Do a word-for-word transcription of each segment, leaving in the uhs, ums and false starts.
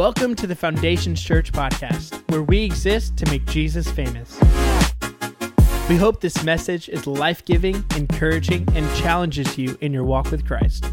Welcome to the Foundations Church podcast, where we exist to make Jesus famous. We hope this message is life-giving, encouraging, and challenges you in your walk with Christ.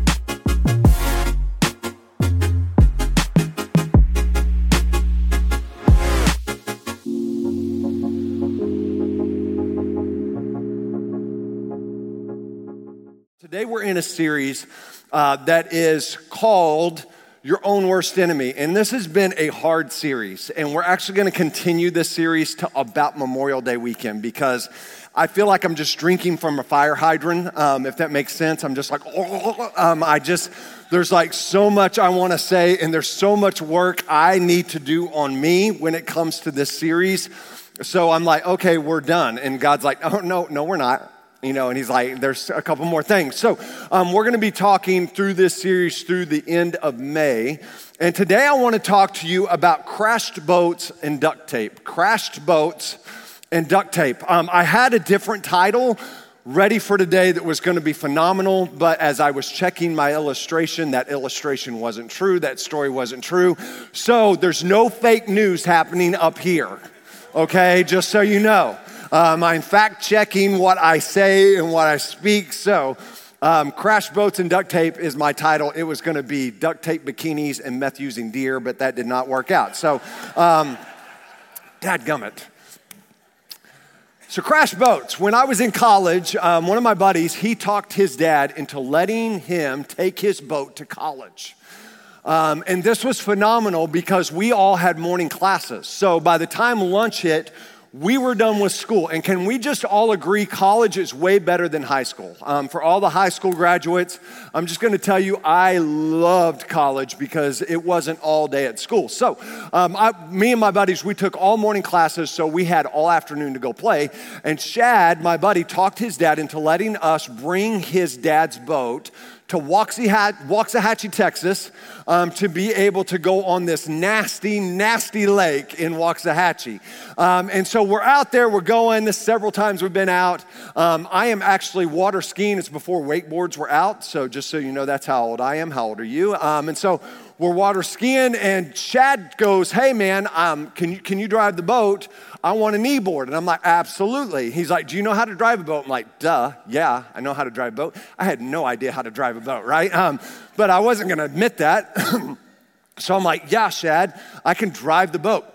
Today we're in a series uh, that is called Your Own Worst Enemy. And this has been a hard series. And we're actually going to continue this series to about Memorial Day weekend because I feel like I'm just drinking from a fire hydrant, um, if that makes sense. I'm just like, oh, um, I just, there's like so much I want to say, and there's so much work I need to do on me when it comes to this series. So I'm like, okay, we're done. And God's like, oh, no, no, we're not. You know, and he's like, there's a couple more things. So um, we're going to be talking through this series through the end of May. And today I want to talk to you about crashed boats and duct tape. Crashed boats and duct tape. Um, I had a different title ready for today that was going to be phenomenal. But as I was checking my illustration, that illustration wasn't true. That story wasn't true. So there's no fake news happening up here. Okay, just so you know. Um, I'm fact-checking what I say and what I speak. So um, Crash Boats and Duct Tape is my title. It was going to be Duct Tape Bikinis and Meth Using Deer, but that did not work out. So um, dadgummit. So crash boats. When I was in college, um, one of my buddies, he talked his dad into letting him take his boat to college. Um, and this was phenomenal because we all had morning classes. So by the time lunch hit, we were done with school. And can we just all agree college is way better than high school? Um, for all the high school graduates, I'm just going to tell you I loved college because it wasn't all day at school. So um, I, me and my buddies, we took all morning classes, so we had all afternoon to go play. And Shad, my buddy, talked his dad into letting us bring his dad's boat to Waxahachie, Texas, um, to be able to go on this nasty, nasty lake in Waxahachie. Um, and so we're out there, we're going, this several times we've been out. Um, I am actually water skiing, it's before wakeboards were out, so just so you know, that's how old I am. How old are you? Um, and so we're water skiing, and Chad goes, hey man, um, can you can you drive the boat? I want a kneeboard. And I'm like, absolutely. He's like, do you know how to drive a boat? I'm like, duh, yeah, I know how to drive a boat. I had no idea how to drive a boat, right? Um, but I wasn't gonna admit that. So I'm like, yeah, Shad, I can drive the boat.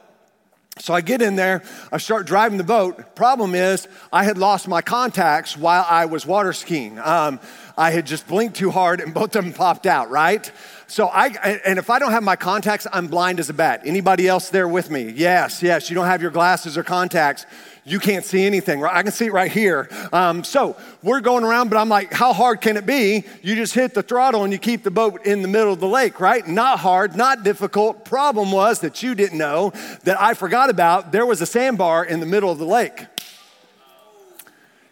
So I get in there, I start driving the boat. Problem is, I had lost my contacts while I was water skiing. Um, I had just blinked too hard and both of them popped out, right? So I, and if I don't have my contacts, I'm blind as a bat. Anybody else there with me? Yes, yes, you don't have your glasses or contacts. You can't see anything, right? I can see it right here. Um, so we're going around, but I'm like, how hard can it be? You just hit the throttle and you keep the boat in the middle of the lake, right? Not hard, not difficult. Problem was that you didn't know that I forgot about. There was a sandbar in the middle of the lake.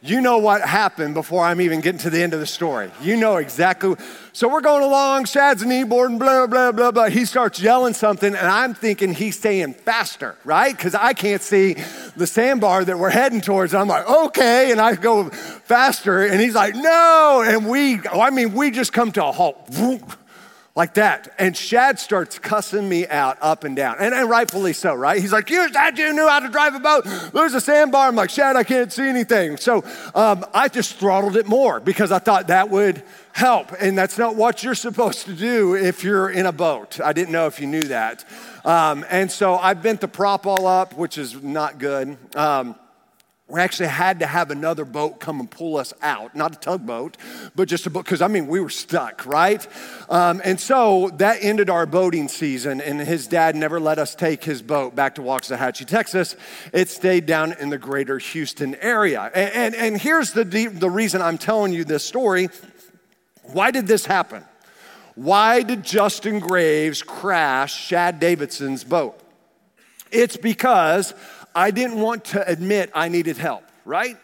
You know what happened before I'm even getting to the end of the story. You know exactly. So we're going along, Shad's a kneeboard and blah, blah, blah, blah. He starts yelling something and I'm thinking he's saying faster, right? Because I can't see the sandbar that we're heading towards. And I'm like, okay. And I go faster and he's like, no. And we, I mean, we just come to a halt. Like that. And Shad starts cussing me out up and down. And, and rightfully so, right? He's like, you, I you knew how to drive a boat. There's a sandbar. I'm like, Shad, I can't see anything. So um, I just throttled it more because I thought that would help. And that's not what you're supposed to do if you're in a boat. I didn't know if you knew that. Um, and so I bent the prop all up, which is not good. Um, We actually had to have another boat come and pull us out. Not a tugboat, but just a boat, because I mean, we were stuck, right? Um, and so that ended our boating season, and his dad never let us take his boat back to Waxahachie, Texas. It stayed down in the greater Houston area. And, and, and here's the, the reason I'm telling you this story. Why did this happen? Why did Justin Graves crash Shad Davidson's boat? It's because I didn't want to admit I needed help, right?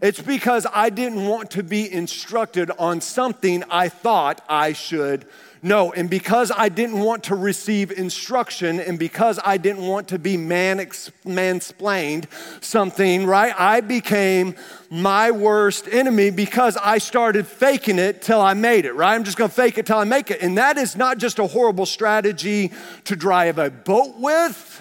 It's because I didn't want to be instructed on something I thought I should know. And because I didn't want to receive instruction, and because I didn't want to be man ex- mansplained something, right? I became my worst enemy because I started faking it till I made it, right? I'm just gonna fake it till I make it. And that is not just a horrible strategy to drive a boat with.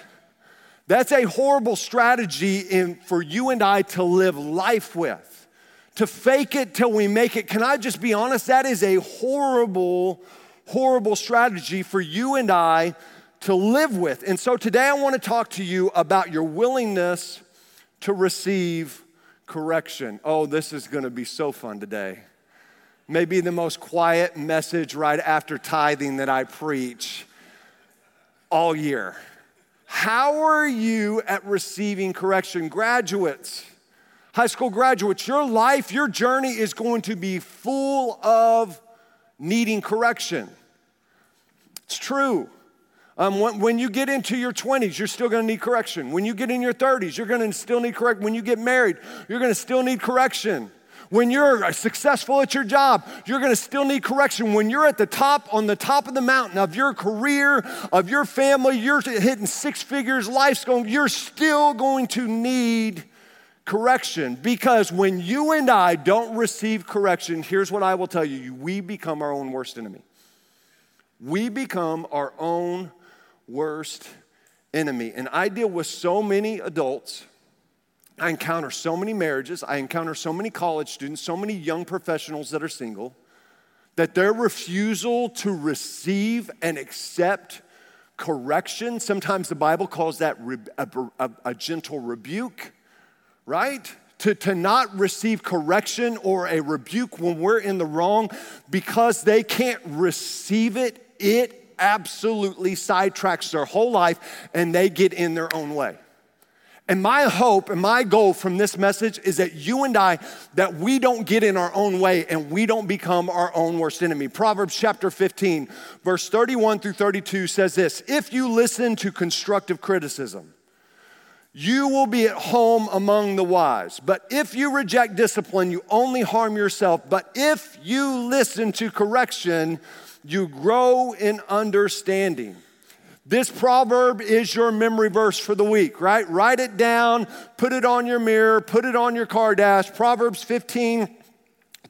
That's a horrible strategy in, for you and I to live life with. To fake it till we make it. Can I just be honest? That is a horrible horrible strategy for you and I to live with. And so today I want to talk to you about your willingness to receive correction. Oh, this is going to be so fun today. Maybe the most quiet message right after tithing that I preach all year. How are you at receiving correction? Graduates, high school graduates, your life, your journey is going to be full of needing correction. It's true. Um, when, when you get into your twenties, you're still going to need correction. When you get in your thirties, you're going to still need correction. When you get married, you're going to still need correction. When you're successful at your job, you're going to still need correction. When you're at the top, on the top of the mountain of your career, of your family, you're hitting six figures, life's going, you're still going to need correction, because when you and I don't receive correction, here's what I will tell you, we become our own worst enemy. We become our own worst enemy. And I deal with so many adults, I encounter so many marriages, I encounter so many college students, so many young professionals that are single, that their refusal to receive and accept correction, sometimes the Bible calls that a, a, a gentle rebuke, right? To, to not receive correction or a rebuke when we're in the wrong, because they can't receive it, it absolutely sidetracks their whole life and they get in their own way. And my hope and my goal from this message is that you and I, that we don't get in our own way and we don't become our own worst enemy. Proverbs chapter fifteen, verse thirty-one through thirty-two says this, if you listen to constructive criticism, you will be at home among the wise. But if you reject discipline, you only harm yourself. But if you listen to correction, you grow in understanding. This proverb is your memory verse for the week, right? Write it down, put it on your mirror, put it on your car dash. Proverbs fifteen,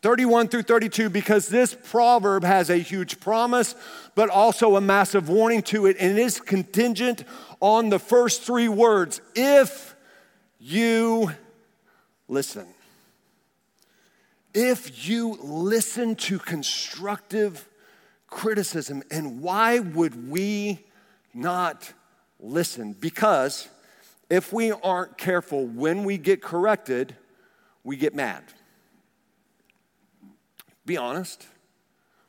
thirty-one through thirty-two, because this proverb has a huge promise, but also a massive warning to it, and it is contingent on the first three words, if you listen. If you listen to constructive criticism, and why would we not listen? Because if we aren't careful, when we get corrected, we get mad. Be honest.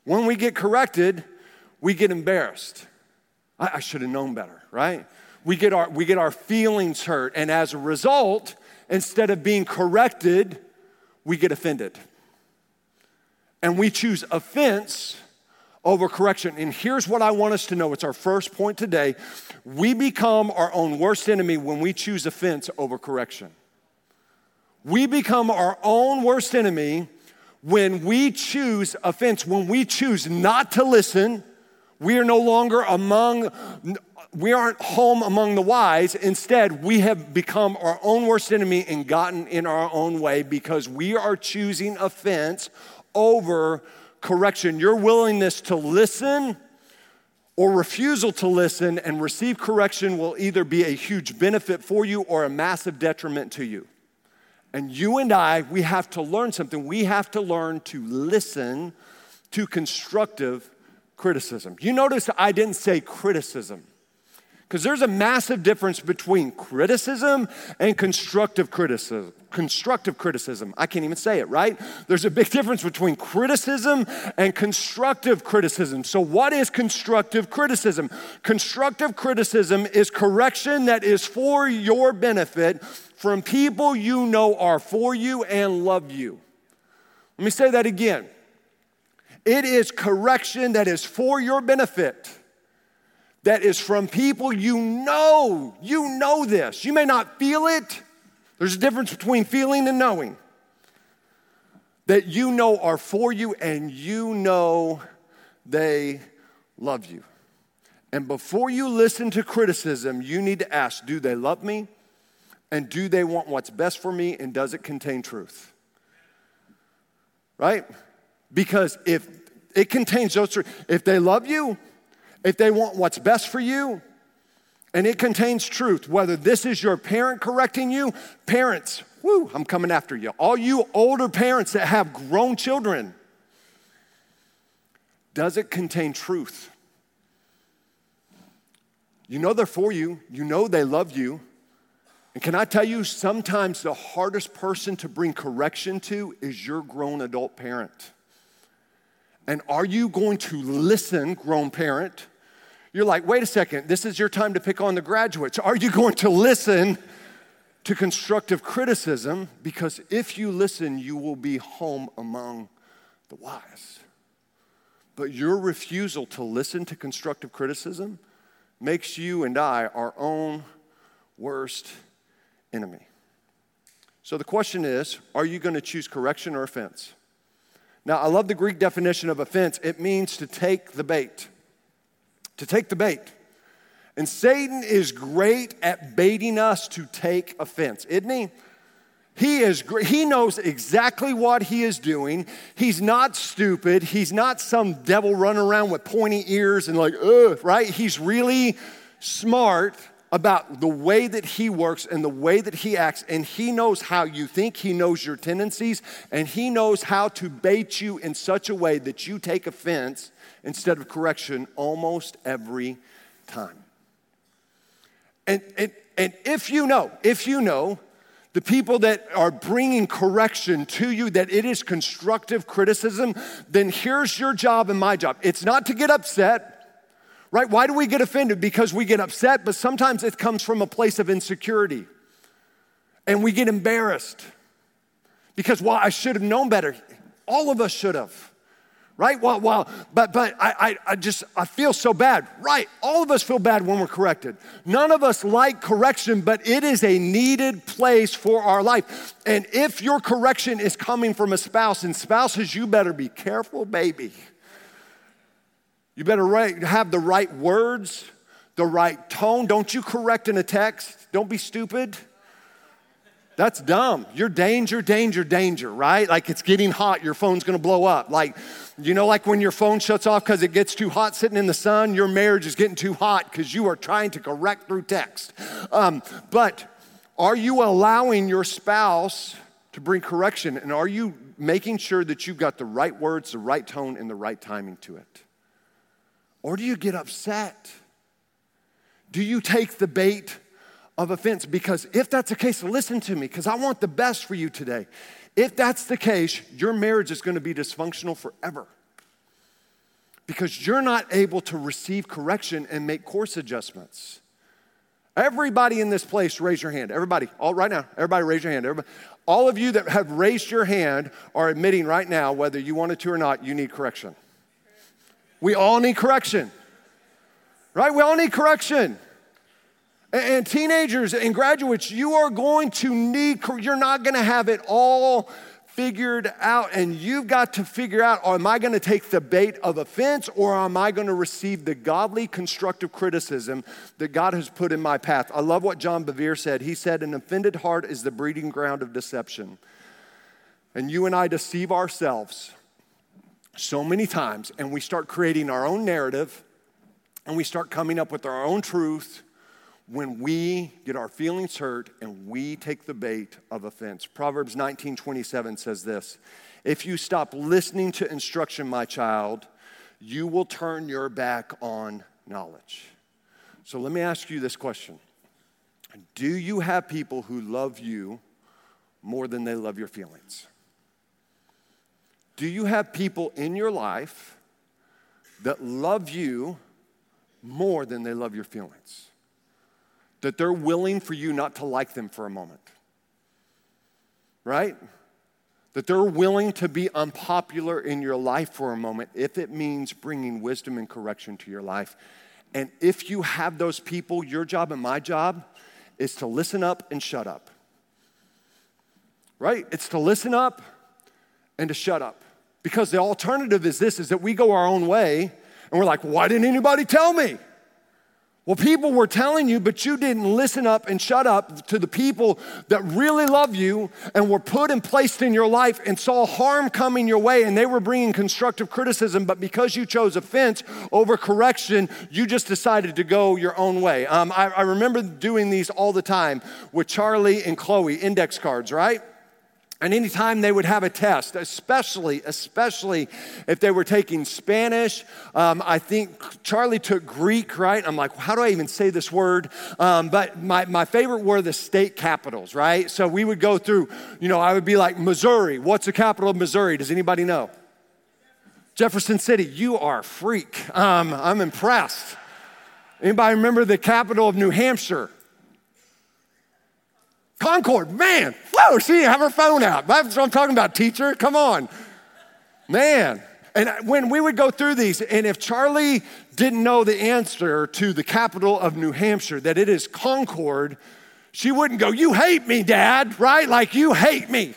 When we get corrected, we get embarrassed. I, I should have known better, right? We get our we get our feelings hurt, and as a result, instead of being corrected, we get offended. And we choose offense over correction. And here's what I want us to know. It's our first point today. We become our own worst enemy when we choose offense over correction. We become our own worst enemy when we choose offense, when we choose not to listen. We are no longer among, we aren't home among the wise. Instead, we have become our own worst enemy and gotten in our own way because we are choosing offense over correction. Your willingness to listen or refusal to listen and receive correction will either be a huge benefit for you or a massive detriment to you. And you and I, we have to learn something. We have to learn to listen to constructive criticism. You notice I didn't say criticism, because there's a massive difference between criticism and constructive criticism. Constructive criticism, I can't even say it, right? There's a big difference between criticism and constructive criticism. So what is constructive criticism? Constructive criticism is correction that is for your benefit from people you know are for you and love you. Let me say that again. It is correction that is for your benefit, that is from people you know. You know this. You may not feel it. There's a difference between feeling and knowing. that you know are for you and you know they love you. And before you listen to criticism, you need to ask, do they love me? And do they want what's best for me? And does it contain truth? Right? Because if it contains those three, if they love you, if they want what's best for you, and it contains truth, whether this is your parent correcting you, parents, woo, I'm coming after you. All you older parents that have grown children, does it contain truth? You know they're for you. You know they love you. And can I tell you, sometimes the hardest person to bring correction to is your grown adult parent. And are you going to listen, grown parent? You're like, wait a second, this is your time to pick on the graduates. Are you going to listen to constructive criticism? Because if you listen, you will be home among the wise. But your refusal to listen to constructive criticism makes you and I our own worst enemy. So the question is, are you going to choose correction or offense? Now, I love the Greek definition of offense. It means to take the bait. To take the bait. And Satan is great at baiting us to take offense, isn't he? He is great. He knows exactly what he is doing. He's not stupid. He's not some devil running around with pointy ears and like, ugh, right? He's really smart about the way that he works and the way that he acts, and he knows how you think. He knows your tendencies, and he knows how to bait you in such a way that you take offense instead of correction almost every time. And, and, and if you know, if you know, the people that are bringing correction to you, that it is constructive criticism, then here's your job and my job. It's not to get upset, right? Why do we get offended? Because we get upset, but sometimes it comes from a place of insecurity. And we get embarrassed because, well, I should have known better. All of us should have, right? Well, well but but I, I, I just, I feel so bad. Right, all of us feel bad when we're corrected. None of us like correction, but it is a needed place for our life. And if your correction is coming from a spouse, and spouses, you better be careful, baby. You better right, have the right words, the right tone. Don't you correct in a text. Don't be stupid. That's dumb. You're danger, danger, danger, right? Like it's getting hot. Your phone's going to blow up. Like, you know, like when your phone shuts off because it gets too hot sitting in the sun, your marriage is getting too hot because you are trying to correct through text. Um, but are you allowing your spouse to bring correction? And are you making sure that you've got the right words, the right tone, and the right timing to it? Or do you get upset? Do you take the bait of offense? Because if that's the case, listen to me, because I want the best for you today. If that's the case, your marriage is going to be dysfunctional forever because you're not able to receive correction and make course adjustments. Everybody in this place, raise your hand. Everybody, all right now, everybody raise your hand. Everybody, all of you that have raised your hand are admitting right now, whether you wanted to or not, you need correction. We all need correction, right? We all need correction. And teenagers and graduates, you are going to need, you're not going to have it all figured out. And you've got to figure out, am I going to take the bait of offense or am I going to receive the godly constructive criticism that God has put in my path? I love what John Bevere said. He said, an offended heart is the breeding ground of deception. And you and I deceive ourselves so many times, and we start creating our own narrative and we start coming up with our own truth when we get our feelings hurt and we take the bait of offense. Proverbs nineteen twenty-seven says this, if you stop listening to instruction, my child, you will turn your back on knowledge. So let me ask you this question. Do you have people who love you more than they love your feelings? Do you have people in your life that love you more than they love your feelings? That they're willing for you not to like them for a moment, right? That they're willing to be unpopular in your life for a moment if it means bringing wisdom and correction to your life. And if you have those people, your job and my job is to listen up and shut up, right? It's to listen up and to shut up. Because the alternative is this, is that we go our own way and we're like, why didn't anybody tell me? Well, people were telling you, but you didn't listen up and shut up to the people that really love you and were put and placed in your life and saw harm coming your way, and they were bringing constructive criticism, but because you chose offense over correction, you just decided to go your own way. Um, I, I remember doing these all the time with Charlie and Chloe, index cards, right? And anytime they would have a test, especially, especially if they were taking Spanish, um, I think Charlie took Greek, right? I'm like, how do I even say this word? Um, but my, my favorite were the state capitals, right? So we would go through, you know, I would be like, Missouri, what's the capital of Missouri? Does anybody know? Jefferson City, you are a freak. Um, I'm impressed. Anybody remember the capital of New Hampshire? Concord, man, whoa, she didn't have her phone out. That's what I'm talking about, teacher, come on. Man, and when we would go through these, and if Charlie didn't know the answer to the capital of New Hampshire, that it is Concord, she wouldn't go, you hate me, Dad, right? Like, you hate me.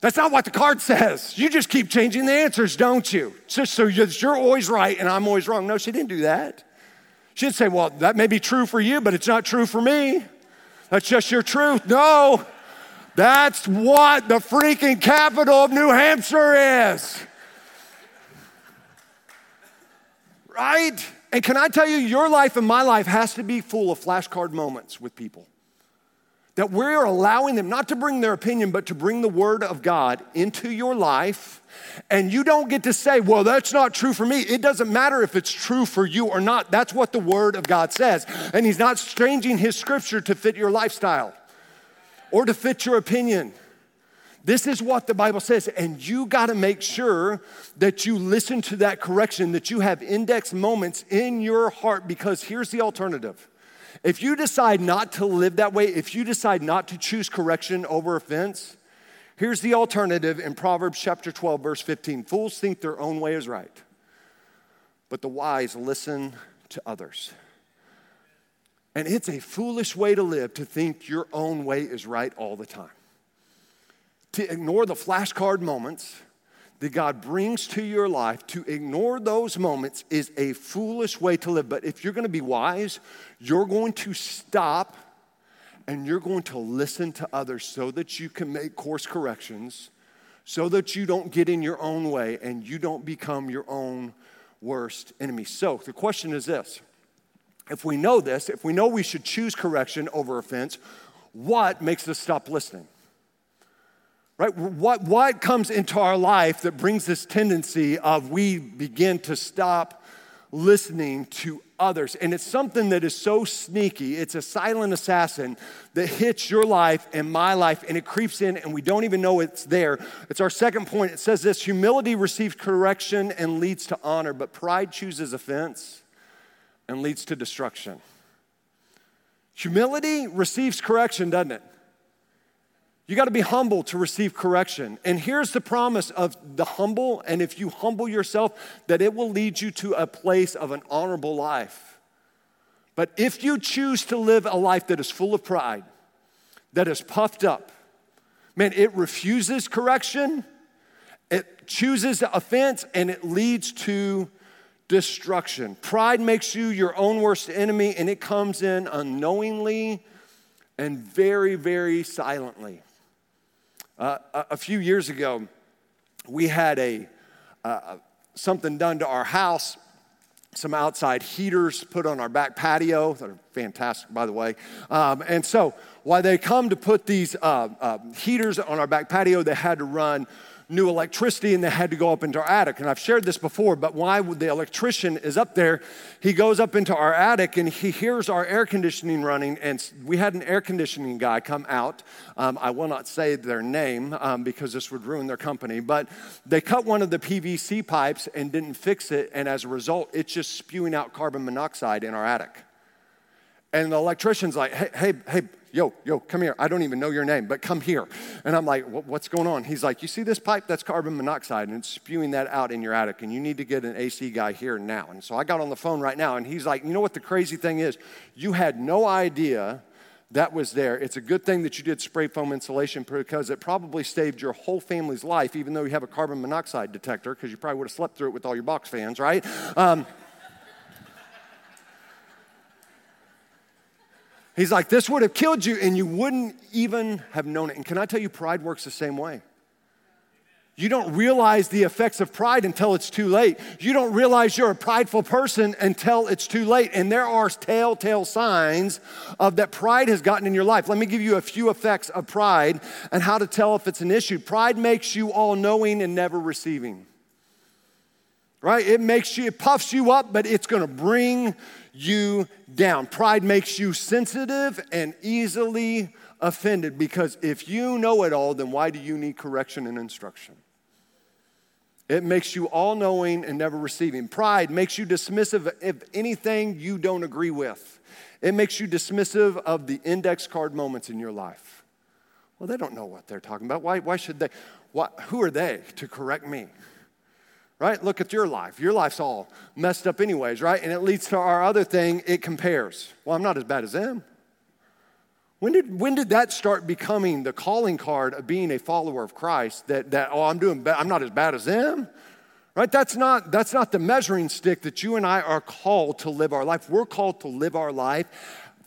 That's not what the card says. You just keep changing the answers, don't you? Just so you're always right and I'm always wrong. No, she didn't do that. She'd say, well, that may be true for you, but it's not true for me. That's just your truth. No, that's what the freaking capital of New Hampshire is. Right? And can I tell you, your life and my life has to be full of flashcard moments with people. That we're allowing them not to bring their opinion, but to bring the word of God into your life. And you don't get to say, well, that's not true for me. It doesn't matter if it's true for you or not. That's what the word of God says. And he's not changing his scripture to fit your lifestyle or to fit your opinion. This is what the Bible says, and you gotta make sure that you listen to that correction, that you have index moments in your heart, because here's the alternative. If you decide not to live that way, if you decide not to choose correction over offense, here's the alternative in Proverbs chapter twelve, verse fifteen. Fools think their own way is right, but the wise listen to others. And it's a foolish way to live, to think your own way is right all the time. To ignore the flashcard moments that God brings to your life, to ignore those moments is a foolish way to live. But if you're going to be wise, you're going to stop and you're going to listen to others so that you can make course corrections, so that you don't get in your own way and you don't become your own worst enemy. So the question is this, if we know this, if we know we should choose correction over offense, what makes us stop listening? Right? What, what comes into our life that brings this tendency of we begin to stop listening to others? And it's something that is so sneaky. It's a silent assassin that hits your life and my life, and it creeps in, and we don't even know it's there. It's our second point. It says this, humility receives correction and leads to honor, but pride chooses offense and leads to destruction. Humility receives correction, doesn't it? You got to be humble to receive correction. And here's the promise of the humble, and if you humble yourself, that it will lead you to a place of an honorable life. But if you choose to live a life that is full of pride, that is puffed up, man, it refuses correction, it chooses offense, and it leads to destruction. Pride makes you your own worst enemy, and it comes in unknowingly and very, very silently. Uh, a, a few years ago, we had a uh, something done to our house, some outside heaters put on our back patio that are fantastic, by the way. Um, and so while they come to put these uh, uh, heaters on our back patio, they had to run new electricity, and they had to go up into our attic. And I've shared this before, but while the electrician is up there, he goes up into our attic and he hears our air conditioning running, and we had an air conditioning guy come out. Um, I will not say their name um, because this would ruin their company, but they cut one of the P V C pipes and didn't fix it, and as a result, it's just spewing out carbon monoxide in our attic. And the electrician's like, hey, hey, hey, yo, yo, come here. I don't even know your name, but come here. And I'm like, what's going on? He's like, you see this pipe? That's carbon monoxide, and it's spewing that out in your attic, and you need to get an A C guy here now. And so I got on the phone right now, and he's like, you know what the crazy thing is? You had no idea that was there. It's a good thing that you did spray foam insulation because it probably saved your whole family's life, even though you have a carbon monoxide detector, because you probably would have slept through it with all your box fans, right? Um, he's like, this would have killed you, and you wouldn't even have known it. And can I tell you, pride works the same way. You don't realize the effects of pride until it's too late. You don't realize you're a prideful person until it's too late. And there are telltale signs of that pride has gotten in your life. Let me give you a few effects of pride and how to tell if it's an issue. Pride makes you all-knowing and never receiving. Right? It makes you, it puffs you up, but it's going to bring you down. Pride makes you sensitive and easily offended, because if you know it all, then why do you need correction and instruction? It makes you all-knowing and never receiving. Pride makes you dismissive of anything you don't agree with. It makes you dismissive of the index card moments in your life. Well, they don't know what they're talking about. Why, why should they? Why, who are they to correct me? Right? Look at your life. Your life's all messed up anyways, right? And it leads to our other thing, it compares. Well, I'm not as bad as them. When did when did that start becoming the calling card of being a follower of Christ, that, that oh, I'm doing ba- I'm not as bad as them? Right? That's not that's not the measuring stick that you and I are called to live our life. We're called to live our life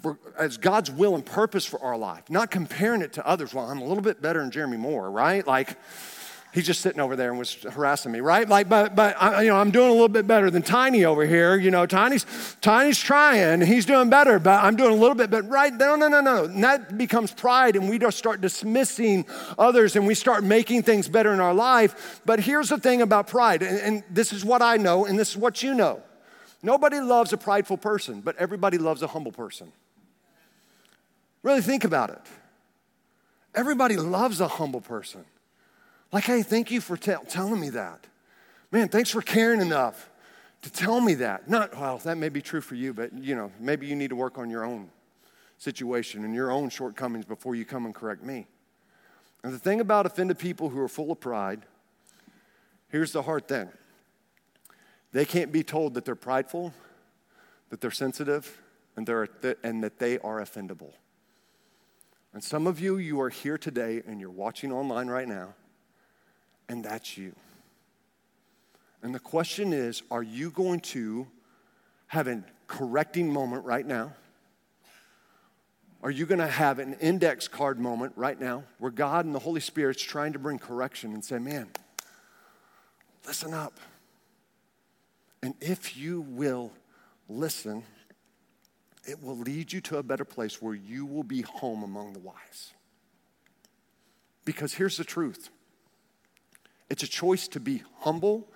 for, as God's will and purpose for our life, not comparing it to others. Well, I'm a little bit better than Jeremy Moore, right? Like, he's just sitting over there and was harassing me, right? Like, but, but I, you know, I'm doing a little bit better than Tiny over here. You know, Tiny's, Tiny's trying. He's doing better, but I'm doing a little bit better, right? No, no, no, no. And that becomes pride, and we just start dismissing others, and we start making things better in our life. But here's the thing about pride, and, and this is what I know, and this is what you know. Nobody loves a prideful person, but everybody loves a humble person. Really think about it. Everybody loves a humble person. Like, hey, thank you for t- telling me that. Man, thanks for caring enough to tell me that. Not, well, that may be true for you, but, you know, maybe you need to work on your own situation and your own shortcomings before you come and correct me. And the thing about offended people who are full of pride, here's the hard thing. They can't be told that they're prideful, that they're sensitive, and, they're th- and that they are offendable. And some of you, you are here today and you're watching online right now, and that's you. And the question is, are you going to have a correcting moment right now? Are you going to have an index card moment right now where God and the Holy Spirit's trying to bring correction and say, man, listen up. And if you will listen, it will lead you to a better place where you will be home among the wise. Because here's the truth. It's a choice to be humble,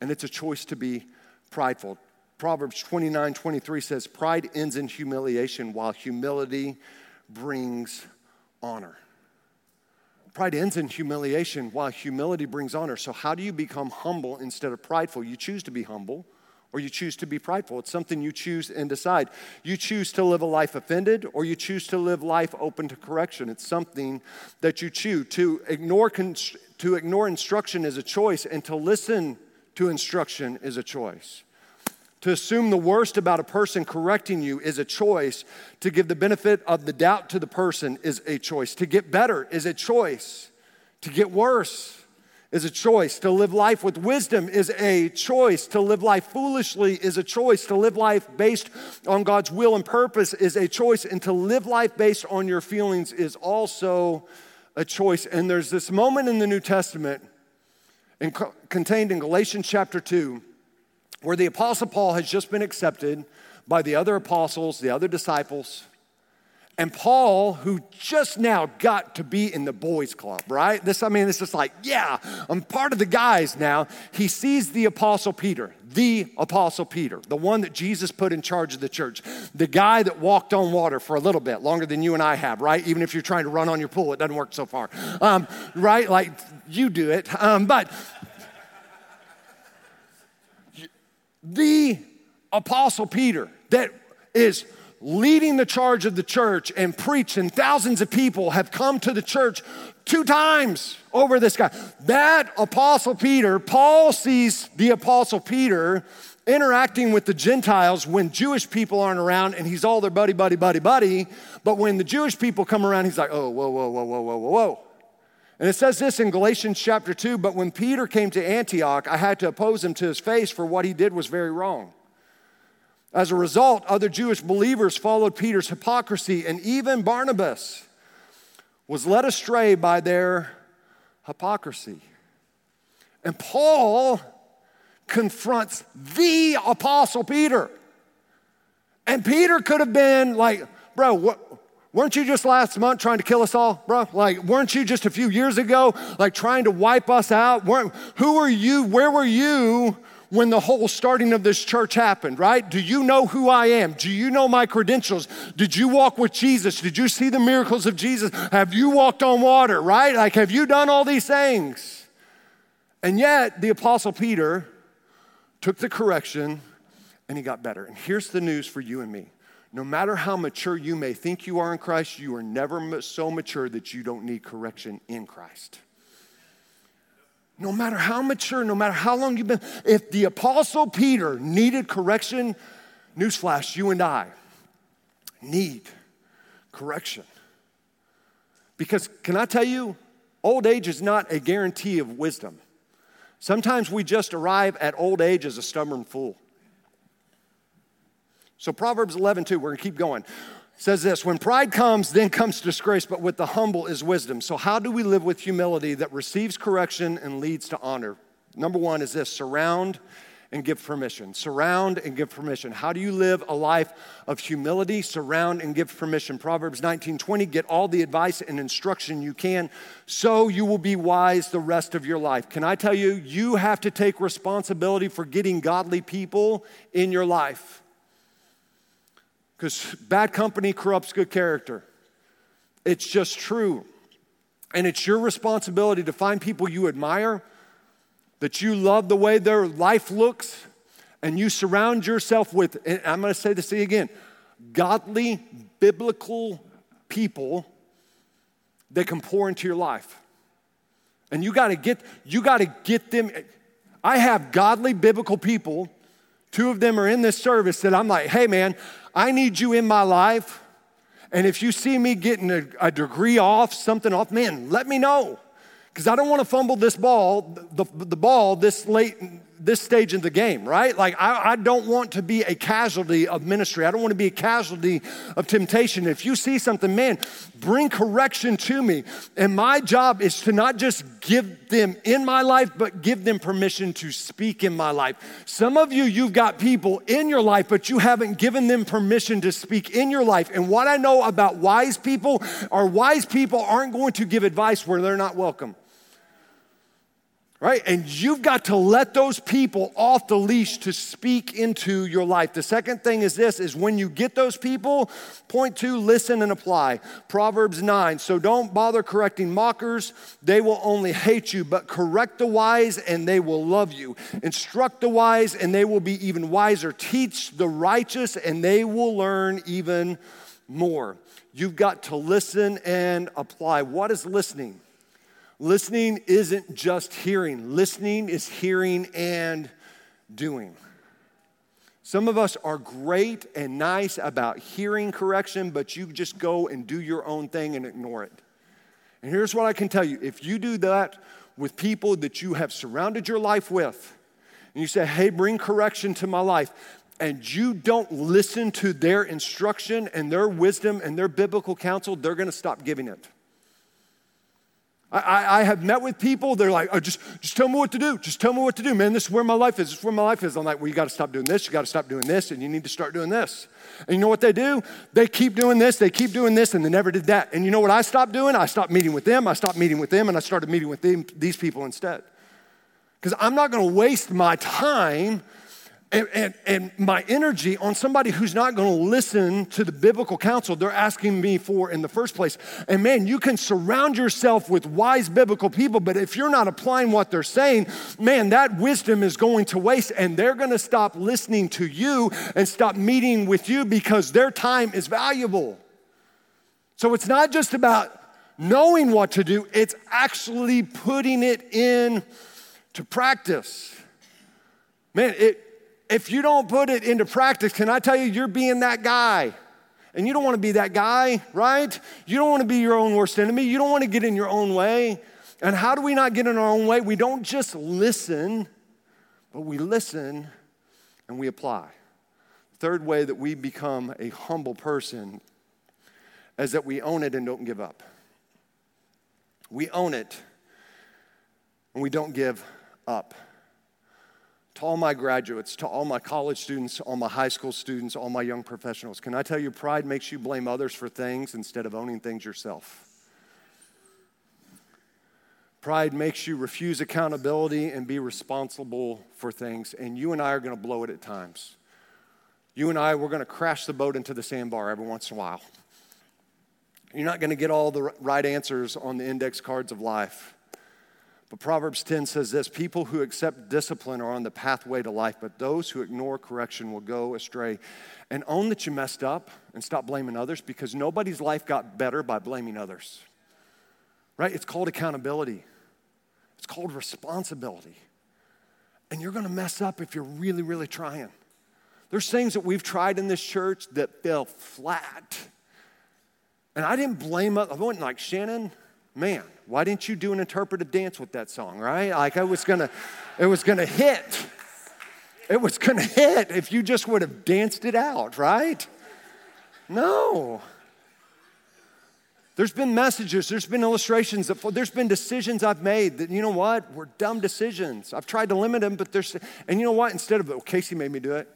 and it's a choice to be prideful. Proverbs twenty-nine twenty-three says, pride ends in humiliation, while humility brings honor. Pride ends in humiliation, while humility brings honor. So how do you become humble instead of prideful? You choose to be humble, or you choose to be prideful. It's something you choose and decide. You choose to live a life offended, or you choose to live life open to correction. It's something that you choose. To ignore const- to ignore instruction is a choice, and to listen to instruction is a choice. To assume the worst about a person correcting you is a choice. To give the benefit of the doubt to the person is a choice. To get better is a choice. To get worse is a choice. To live life with wisdom is a choice. To live life foolishly is a choice. To live life based on God's will and purpose is a choice. And to live life based on your feelings is also a choice. And there's this moment in the New Testament in, contained in Galatians chapter two where the Apostle Paul has just been accepted by the other apostles, the other disciples, and Paul, who just now got to be in the boys' club, right? This, I mean, it's just like, yeah, I'm part of the guys now. He sees the Apostle Peter, the Apostle Peter, the one that Jesus put in charge of the church, the guy that walked on water for a little bit, longer than you and I have, right? Even if you're trying to run on your pool, it doesn't work so far, um, right? Like, you do it, um, but the Apostle Peter that is leading the charge of the church and preaching, thousands of people have come to the church two times over this guy. That Apostle Peter, Paul sees the Apostle Peter interacting with the Gentiles when Jewish people aren't around and he's all their buddy, buddy, buddy, buddy. But when the Jewish people come around, he's like, oh, whoa, whoa, whoa, whoa, whoa, whoa, whoa. And it says this in Galatians chapter two, but when Peter came to Antioch, I had to oppose him to his face, for what he did was very wrong. As a result, other Jewish believers followed Peter's hypocrisy, and even Barnabas was led astray by their hypocrisy. And Paul confronts the Apostle Peter. And Peter could have been like, bro, what? Weren't you just last month trying to kill us all, bro? Like, weren't you just a few years ago, like trying to wipe us out? Weren't, who were you, where were you when the whole starting of this church happened, right? Do you know who I am? Do you know my credentials? Did you walk with Jesus? Did you see the miracles of Jesus? Have you walked on water, right? Like, have you done all these things? And yet, the Apostle Peter took the correction and he got better. And here's the news for you and me. No matter how mature you may think you are in Christ, you are never so mature that you don't need correction in Christ. No matter how mature, no matter how long you've been, if the Apostle Peter needed correction, newsflash, you and I need correction. Because can I tell you, old age is not a guarantee of wisdom. Sometimes we just arrive at old age as a stubborn fool. So Proverbs eleven two, we're going to keep going. It says this, when pride comes, then comes disgrace, but with the humble is wisdom. So how do we live with humility that receives correction and leads to honor? Number one is this, surround and give permission. Surround and give permission. How do you live a life of humility? Surround and give permission. Proverbs nineteen twenty, get all the advice and instruction you can, so you will be wise the rest of your life. Can I tell you, you have to take responsibility for getting godly people in your life. Because bad company corrupts good character. It's just true. And it's your responsibility to find people you admire, that you love the way their life looks, and you surround yourself with, and I'm going to say this again, godly, biblical people that can pour into your life. And you got to get, you got to get them. I have godly, biblical people. Two of them are in this service that I'm like, hey, man, I need you in my life. And if you see me getting a, a degree off, something off, man, let me know. Because I don't want to fumble this ball, the, the ball this late, this stage in the game, right? Like, I, I don't want to be a casualty of ministry. I don't want to be a casualty of temptation. If you see something, man, bring correction to me. And my job is to not just give them in my life, but give them permission to speak in my life. Some of you, you've got people in your life, but you haven't given them permission to speak in your life. And what I know about wise people are wise people aren't going to give advice where they're not welcome, right? And you've got to let those people off the leash to speak into your life. The second thing is this, is when you get those people, point two, listen and apply. Proverbs nine, so don't bother correcting mockers. They will only hate you, but correct the wise and they will love you. Instruct the wise and they will be even wiser. Teach the righteous and they will learn even more. You've got to listen and apply. What is listening? Listening isn't just hearing. Listening is hearing and doing. Some of us are great and nice about hearing correction, but you just go and do your own thing and ignore it. And here's what I can tell you. If you do that with people that you have surrounded your life with, and you say, hey, bring correction to my life, and you don't listen to their instruction and their wisdom and their biblical counsel, they're going to stop giving it. I, I have met with people, they're like, oh, just, just tell me what to do. Just tell me what to do, man. This is where my life is. This is where my life is. I'm like, well, you got to stop doing this. You got to stop doing this, and you need to start doing this. And you know what they do? They keep doing this. They keep doing this, and they never did that. And you know what I stopped doing? I stopped meeting with them. I stopped meeting with them, and I started meeting with them, these people instead. Because I'm not going to waste my time and, and, and my energy on somebody who's not going to listen to the biblical counsel they're asking me for in the first place. And man, you can surround yourself with wise biblical people, but if you're not applying what they're saying, man, that wisdom is going to waste, and they're going to stop listening to you and stop meeting with you because their time is valuable. So it's not just about knowing what to do, it's actually putting it in to practice. Man, it if you don't put it into practice, can I tell you, you're being that guy. And you don't want to be that guy, right? You don't want to be your own worst enemy. You don't want to get in your own way. And how do we not get in our own way? We don't just listen, but we listen and we apply. Third way that we become a humble person is that we own it and don't give up. We own it and we don't give up. To all my graduates, to all my college students, all my high school students, all my young professionals, can I tell you, pride makes you blame others for things instead of owning things yourself. Pride makes you refuse accountability and be responsible for things, and you and I are going to blow it at times. You and I, we're going to crash the boat into the sandbar every once in a while. You're not going to get all the right answers on the index cards of life. But Proverbs ten says this, people who accept discipline are on the pathway to life, but those who ignore correction will go astray. And own that you messed up and stop blaming others, because nobody's life got better by blaming others. Right? It's called accountability. It's called responsibility. And you're going to mess up if you're really, really trying. There's things that we've tried in this church that fell flat. And I didn't blame up. I wasn't like, Shannon, man, why didn't you do an interpretive dance with that song, right? Like I was gonna, it was gonna hit. It was gonna hit if you just would have danced it out, right? No. There's been messages, there's been illustrations, that, there's been decisions I've made that, you know what, were dumb decisions. I've tried to limit them, but there's, and you know what, instead of, well, Casey made me do it.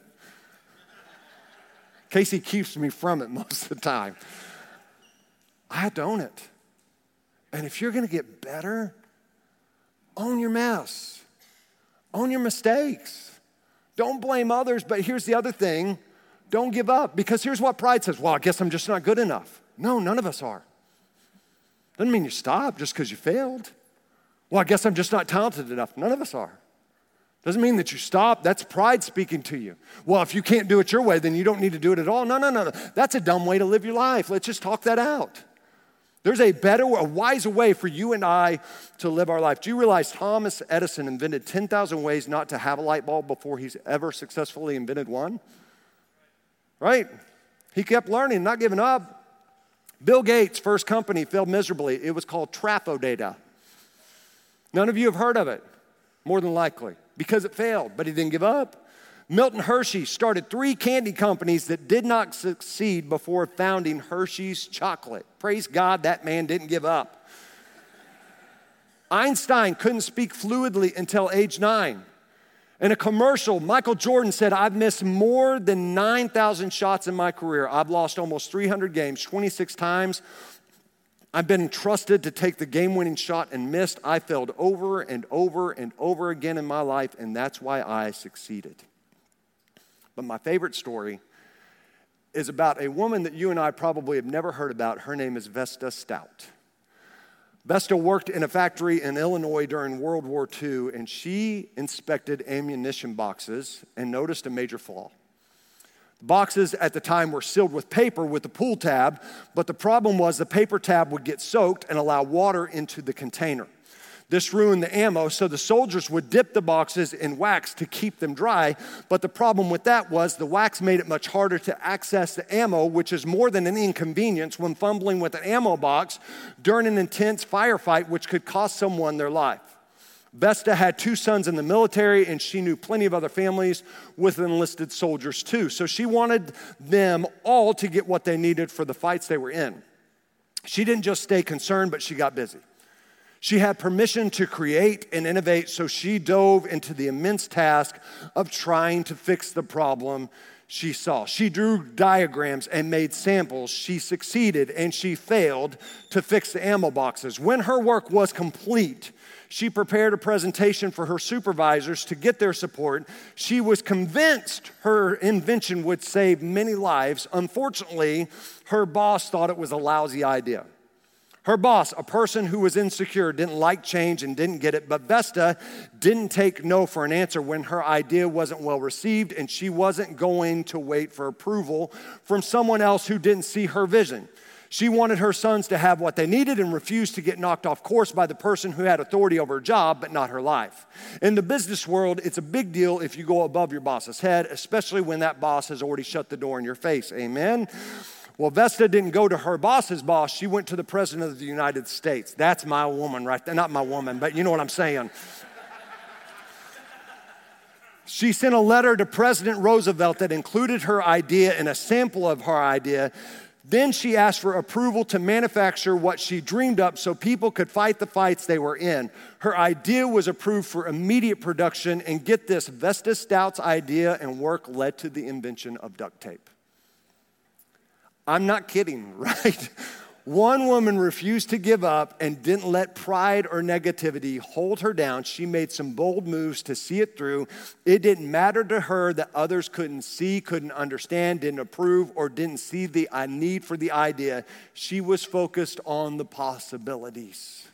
Casey keeps me from it most of the time. I have to own it. And if you're going to get better, own your mess. Own your mistakes. Don't blame others, but here's the other thing. Don't give up, because here's what pride says. Well, I guess I'm just not good enough. No, none of us are. Doesn't mean you stop just because you failed. Well, I guess I'm just not talented enough. None of us are. Doesn't mean that you stop. That's pride speaking to you. Well, if you can't do it your way, then you don't need to do it at all. No, no, no, no. That's a dumb way to live your life. Let's just talk that out. There's a better, a wiser way for you and I to live our life. Do you realize Thomas Edison invented ten thousand ways not to have a light bulb before he's ever successfully invented one? Right? He kept learning, not giving up. Bill Gates' first company failed miserably. It was called Trapodata. None of you have heard of it, more than likely, because it failed, but he didn't give up. Milton Hershey started three candy companies that did not succeed before founding Hershey's chocolate. Praise God, that man didn't give up. Einstein couldn't speak fluidly until age nine. In a commercial, Michael Jordan said, I've missed more than nine thousand shots in my career. I've lost almost three hundred games, twenty-six times. I've been entrusted to take the game-winning shot and missed. I failed over and over and over again in my life, and that's why I succeeded. But my favorite story is about a woman that you and I probably have never heard about. Her name is Vesta Stout. Vesta worked in a factory in Illinois during World War Two, and she inspected ammunition boxes and noticed a major flaw. The boxes at the time were sealed with paper with the pull tab, but the problem was the paper tab would get soaked and allow water into the container. This ruined the ammo, so the soldiers would dip the boxes in wax to keep them dry, but the problem with that was the wax made it much harder to access the ammo, which is more than an inconvenience when fumbling with an ammo box during an intense firefight, which could cost someone their life. Vesta had two sons in the military, and she knew plenty of other families with enlisted soldiers too, so she wanted them all to get what they needed for the fights they were in. She didn't just stay concerned, but she got busy. She had permission to create and innovate, so she dove into the immense task of trying to fix the problem she saw. She drew diagrams and made samples. She succeeded and she failed to fix the ammo boxes. When her work was complete, she prepared a presentation for her supervisors to get their support. She was convinced her invention would save many lives. Unfortunately, her boss thought it was a lousy idea. Her boss, a person who was insecure, didn't like change and didn't get it, but Vesta didn't take no for an answer when her idea wasn't well received, and she wasn't going to wait for approval from someone else who didn't see her vision. She wanted her sons to have what they needed and refused to get knocked off course by the person who had authority over her job, but not her life. In the business world, it's a big deal if you go above your boss's head, especially when that boss has already shut the door in your face. Amen? Well, Vesta didn't go to her boss's boss. She went to the president of the United States. That's my woman right there. Not my woman, but you know what I'm saying. She sent a letter to President Roosevelt that included her idea and a sample of her idea. Then she asked for approval to manufacture what she dreamed up so people could fight the fights they were in. Her idea was approved for immediate production, and get this, Vesta Stout's idea and work led to the invention of duct tape. I'm not kidding, right? One woman refused to give up and didn't let pride or negativity hold her down. She made some bold moves to see it through. It didn't matter to her that others couldn't see, couldn't understand, didn't approve, or didn't see the need for the idea. She was focused on the possibilities.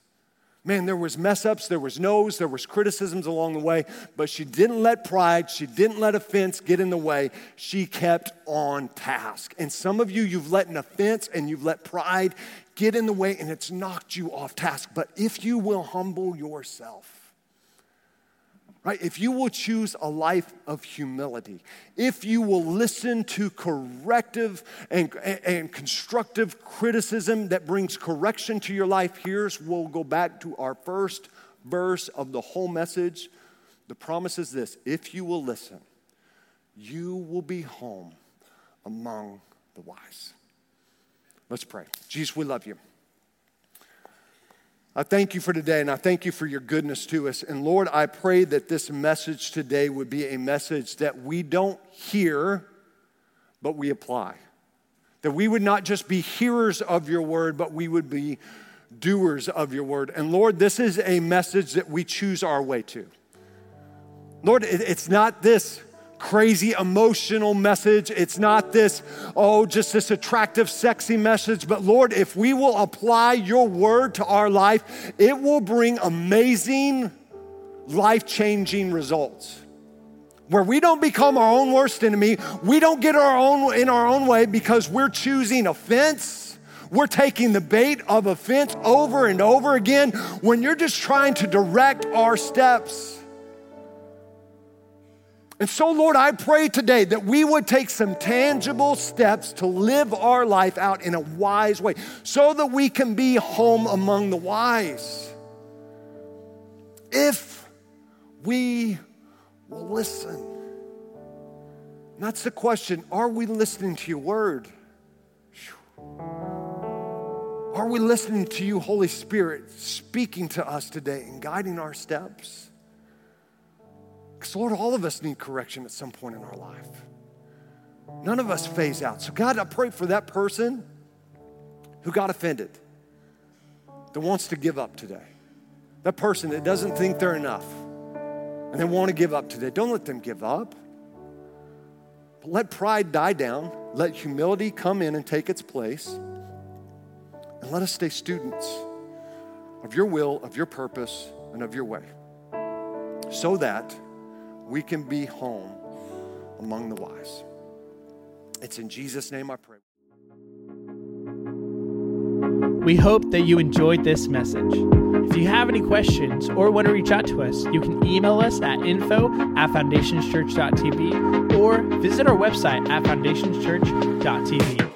Man, there was mess-ups, there was no's, there was criticisms along the way, but she didn't let pride, she didn't let offense get in the way. She kept on task. And some of you, you've let an offense and you've let pride get in the way, and it's knocked you off task. But if you will humble yourself, right? If you will choose a life of humility, if you will listen to corrective and, and, and constructive criticism that brings correction to your life, here's, we'll go back to our first verse of the whole message. The promise is this: if you will listen, you will be home among the wise. Let's pray. Jesus, we love you. I thank you for today, and I thank you for your goodness to us. And Lord, I pray that this message today would be a message that we don't hear, but we apply. That we would not just be hearers of your word, but we would be doers of your word. And Lord, this is a message that we choose our way to. Lord, it's not this crazy emotional message. It's not this, oh, just this attractive, sexy message. But Lord, if we will apply your word to our life, it will bring amazing, life-changing results. Where we don't become our own worst enemy, we don't get our own in our own way because we're choosing offense. We're taking the bait of offense over and over again when you're just trying to direct our steps. And so, Lord, I pray today that we would take some tangible steps to live our life out in a wise way so that we can be home among the wise. If we will listen. And that's the question. Are we listening to your word? Are we listening to you, Holy Spirit, speaking to us today and guiding our steps? Because, Lord, all of us need correction at some point in our life. None of us phase out. So, God, I pray for that person who got offended, that wants to give up today. That person that doesn't think they're enough and they want to give up today. Don't let them give up. But let pride die down. Let humility come in and take its place. And let us stay students of your will, of your purpose, and of your way so that we can be home among the wise. It's in Jesus' name I pray. We hope that you enjoyed this message. If you have any questions or want to reach out to us, you can email us at info at foundations church dot t v or visit our website at foundations church dot t v.